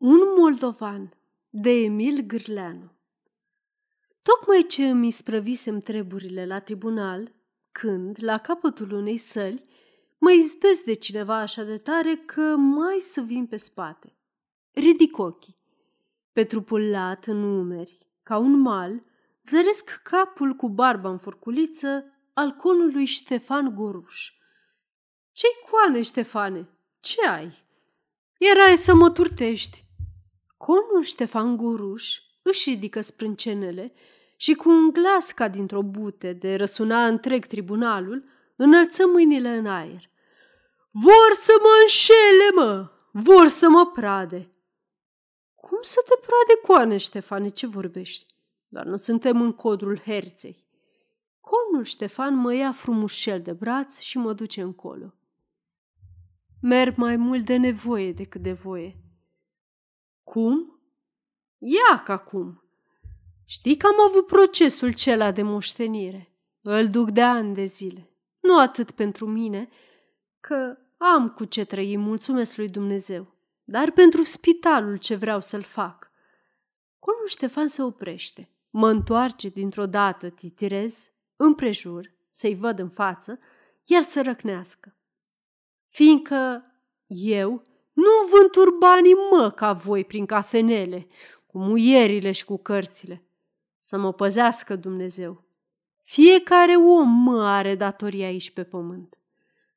Un moldovan de Emil Gârleanu. Tocmai ce îmi isprăvisem treburile la tribunal, când, la capătul unei săli, mă izbesc de cineva așa de tare că mai să vin pe spate. Ridic ochii. Pe trupul lat în umeri, ca un mal, zăresc capul cu barba în forculiță al conului Ștefan Goruș. Ce-i coane, Ștefane? Ce ai? Erai să mă turtești. Conul Ștefan Goruș își ridică sprâncenele și cu un glas ca dintr-o bute de răsuna întreg tribunalul, înălță mâinile în aer. Vor să mă înșele, mă! Vor să mă prade! Cum să te prade, coane, Ștefane, ce vorbești? Dar nu suntem în codrul Herței. Conul Ștefan mă ia frumușel de braț și mă duce încolo. Merg mai mult de nevoie decât de voie. Cum? Iac acum! Știi că am avut procesul cela de moștenire. Îl duc de ani de zile. Nu atât pentru mine, că am cu ce trăi, mulțumesc lui Dumnezeu, dar pentru spitalul ce vreau să-l fac. Conul Ștefan se oprește. Mă întoarce dintr-o dată, titirez, împrejur, să-i văd în față, iar să răcnească. Fiindcă eu nu vând turbanii, mă, ca voi, prin cafenele, cu muierile și cu cărțile. Să mă păzească Dumnezeu. Fiecare om, mă, are datoria aici pe pământ.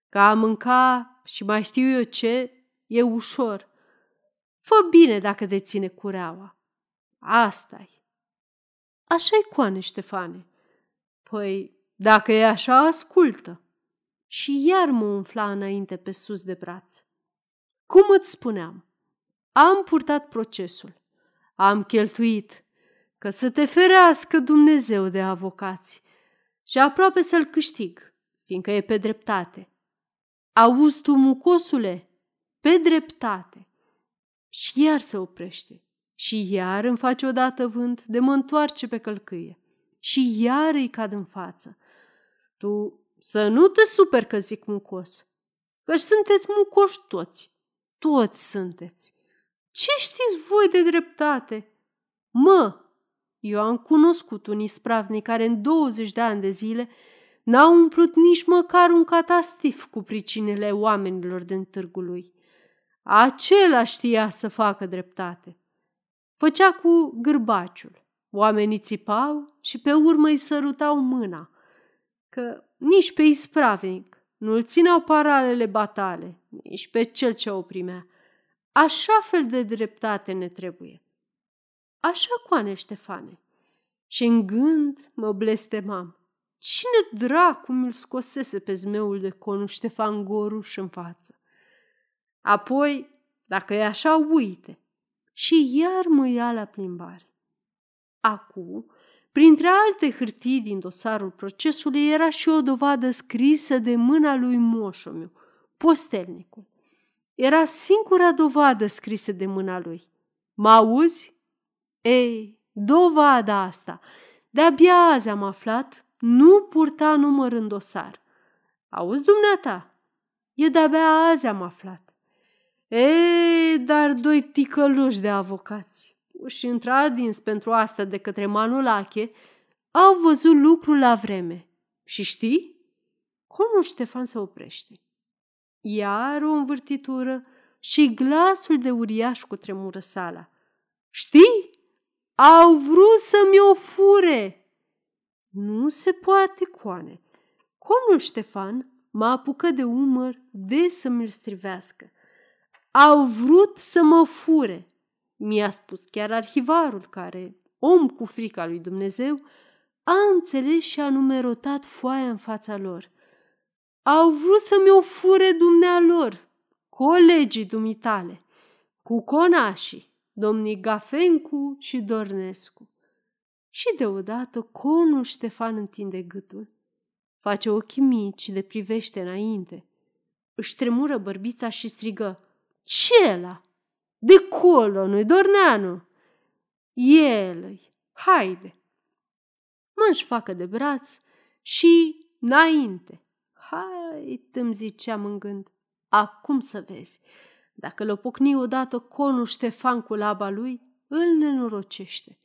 Ca a mânca și mai știu eu ce, e ușor. Fă bine dacă te ține cureaua. Asta-i. Așa-i, coane, Ștefane. Păi, dacă e așa, ascultă. Și iar mă umfla înainte pe sus de braț. Cum îți spuneam, am purtat procesul. Am cheltuit, că să te ferească Dumnezeu de avocați, și aproape să-l câștig, fiindcă e pe dreptate. Auzi tu, mucosule, pe dreptate. Și iar se oprește, și iar îmi face odată vânt de mă întoarce pe călcâie, și iar îi cad în față. Tu să nu te superi că zic mucos, că sunteți mucoși toți, toți sunteți. Ce știți voi de dreptate? Mă, eu am cunoscut un ispravnic care în 20 de ani de zile n-a umplut nici măcar un catastif cu pricinele oamenilor din târgul lui. Acela știa să facă dreptate. Făcea cu gârbaciul. Oamenii țipau și pe urmă îi sărutau mâna, că nici pe ispravnic nu-l țineau paralele batale, nici pe cel ce o primea. Așa fel de dreptate ne trebuie. Așa, coane, Ștefane. Și în gând mă blestemam. Cine dracu mi-l scosese pe zmeul de conul Ștefan Goruș în față? Apoi, dacă e așa, uite. Și iar mă ia la plimbare. Acum, printre alte hârtii din dosarul procesului, era și o dovadă scrisă de mâna lui Moșu-miu, postelnicul. Era singura dovadă scrisă de mâna lui. Mă auzi? Ei, dovada asta, de-abia azi am aflat, nu purta număr în dosar. Auzi, dumneata? Eu de-abia azi am aflat. Ei, dar doi ticăloși de avocați, puși într-adins pentru asta de către Manulache, au văzut lucrul la vreme. Și știi? Conul Ștefan se oprește. Iar o învârtitură și glasul de uriaș cutremură sala. Știi? Au vrut să-mi o fure! Nu se poate, coane! Conul Ștefan mă apucă de umăr de să mi-l strivească. Au vrut să mă fure! Mi-a spus chiar arhivarul care, om cu frica lui Dumnezeu, a înțeles și a numerotat foaia în fața lor. Au vrut să-mi o fure dumnealor, colegii dumitale, cu conașii, domnii Gafencu și Dornescu. Și deodată conul Ștefan întinde gâtul, face ochii mici de privește înainte, își tremură bărbița și strigă, Ce-i ăla? De colo, nu-i Dorneanu? El-i, haide! Mă-și facă de braț și înainte. Hai, îmi ziceam în gând, acum să vezi, Dacă l-o pocni odată conul Ștefan cu laba lui, îl nenorocește.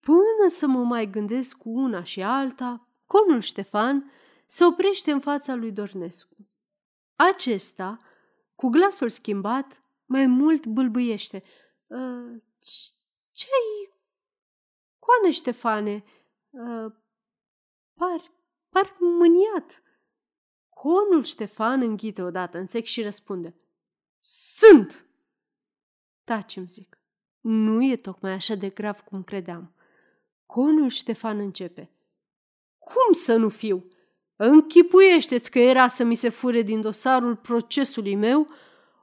Până să mă mai gândesc cu una și alta, conul Ștefan se oprește în fața lui Dornescu. Acesta, cu glasul schimbat, mai mult bâlbâiește. Ce-i? Coane, Ștefane, par mâniat. Conul Ștefan înghite odată în sec și răspunde: Sunt! Taci, îmi zic. Nu e tocmai așa de grav cum credeam. Conul Ștefan începe: Cum să nu fiu? Închipuiește-ți că era să mi se fure din dosarul procesului meu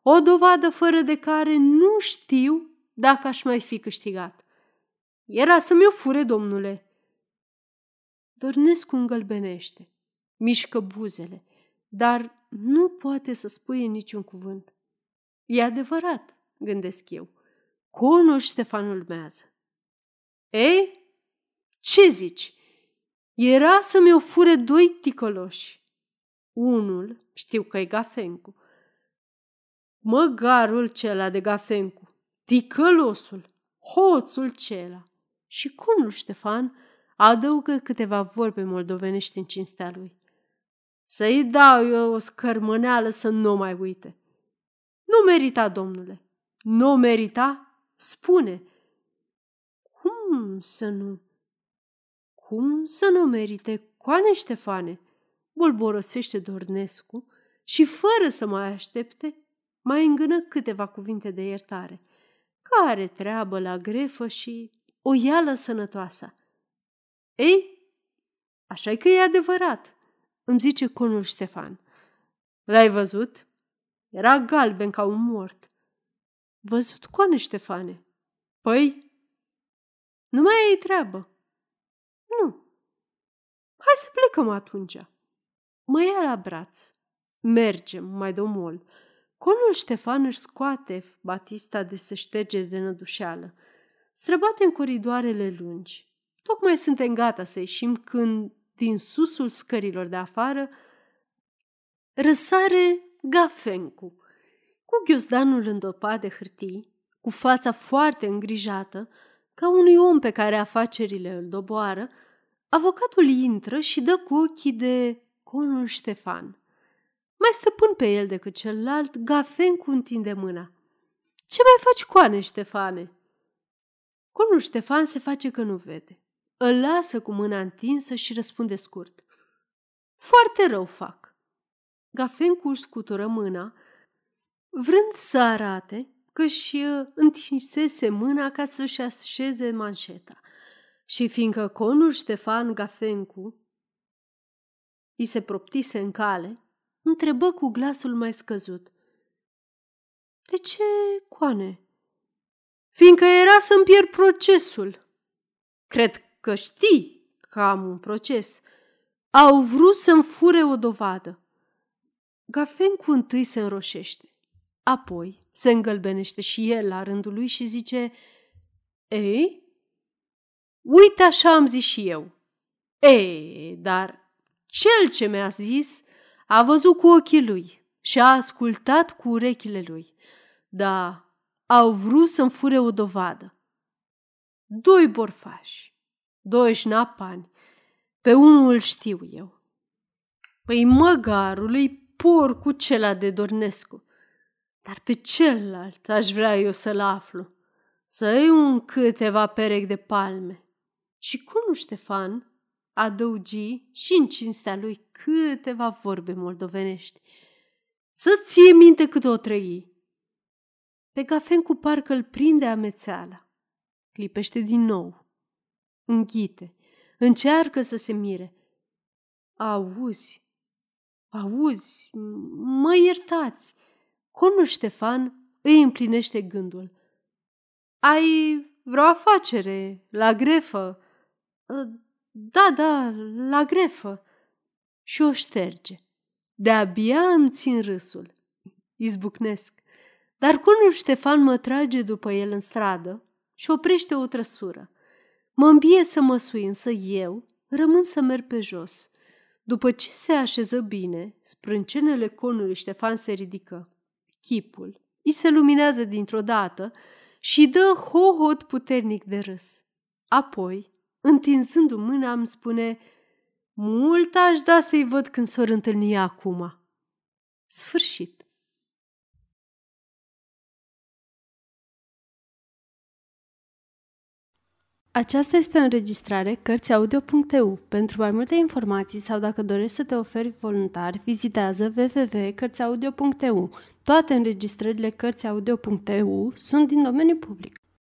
o dovadă fără de care nu știu dacă aș mai fi câștigat. Era să mi-o fure, domnule. Dornescu îngălbenește, mișcă buzele, dar nu poate să spuie niciun cuvânt. E adevărat, gândesc eu. Conul Ștefan urmează: Ei, ce zici? Era să mi-o fure doi ticăloși. Unul știu că e Gafencu. Măgarul cela de Gafencu, ticălosul, hoțul cela. Și conul Ștefan adăugă câteva vorbe moldovenești în cinstea lui. Să-i dau eu o scărmâneală să nu mai uite. Nu merita, domnule. Nu merita? Spune. Cum să nu? Cum să nu merite, coane Ștefane? Bolborosește Dornescu și, fără să mai aștepte, mai îngână câteva cuvinte de iertare. Care treabă la grefă și o ială sănătoasă. Ei, așa-i că e adevărat, îmi zice conul Ștefan. L-ai văzut? Era galben ca un mort. Văzut, coane Ștefane? Păi, nu mai ai treabă. Nu. Hai să plecăm atunci. Mă ia la braț. Mergem, mai domol. Conul Ștefan își scoate batista de să șterge de nădușeală. Străbate în coridoarele lungi. Tocmai suntem gata să ieșim când, din susul scărilor de afară, răsare Gafencu. Cu ghiozdanul îndopat de hârtii, cu fața foarte îngrijată, ca unui om pe care afacerile îl doboară, avocatul intră și dă cu ochii de conul Ștefan. Mai stăpân pe el decât celălalt, Gafencu întinde mâna. Ce mai faci, coane Ștefane? Conul Ștefan se face că nu vede. Îl lasă cu mâna întinsă și răspunde scurt: Foarte rău fac. Gafencu își scutură mâna, vrând să arate că își întinsese mâna ca să-și așeze manșeta. Și fiindcă conul Ștefan Gafencu i se proptise în cale, întrebă cu glasul mai scăzut: De ce, coane? Fiindcă era să-mi pierd procesul. Cred că știi că am un proces. Au vrut să-mi fure o dovadă. Gafencu întâi se înroșește, apoi se îngălbenește și el la rândul lui și zice: Ei? Uite, așa am zis și eu. Ei, dar cel ce mi-a zis a văzut cu ochii lui și a ascultat cu urechile lui. Da, au vrut să-mi fure o dovadă. Doi borfași, doi șnapani, pe unul îl știu eu. Păi măgarului porcul cela de Dornescu, dar pe celălalt aș vrea eu să-l aflu, să-i un câteva perechi de palme. Și conul Ștefan adăugi și în cinstea lui câteva vorbe moldovenești. Să ție minte cât o trăi. Pe Gafencu parcă îl prinde amețeala. Clipește din nou. Înghite. Încearcă să se mire. Auzi, mă iertați. Conul Ștefan îi împlinește gândul. Ai vreo afacere la grefă? Da, la grefă. Și o șterge. De-abia îmi țin râsul. Izbucnesc. Dar conul Ștefan mă trage după el în stradă și oprește o trăsură. Mă îmbie să mă sui, însă eu rămân să merg pe jos. După ce se așeză bine, sprâncenele conului Ștefan se ridică. Chipul, I se luminează dintr-o dată și dă hohot puternic de râs. Apoi, întinzându-i mâna, îmi spune: mult aș da să-i văd când s-or întâlni acum. Sfârșit. Aceasta este o înregistrare Cărțiaudio.eu. Pentru mai multe informații sau dacă dorești să te oferi voluntar, vizitează www.cărțiaudio.eu. Toate înregistrările Cărțiaudio.eu sunt din domeniu public.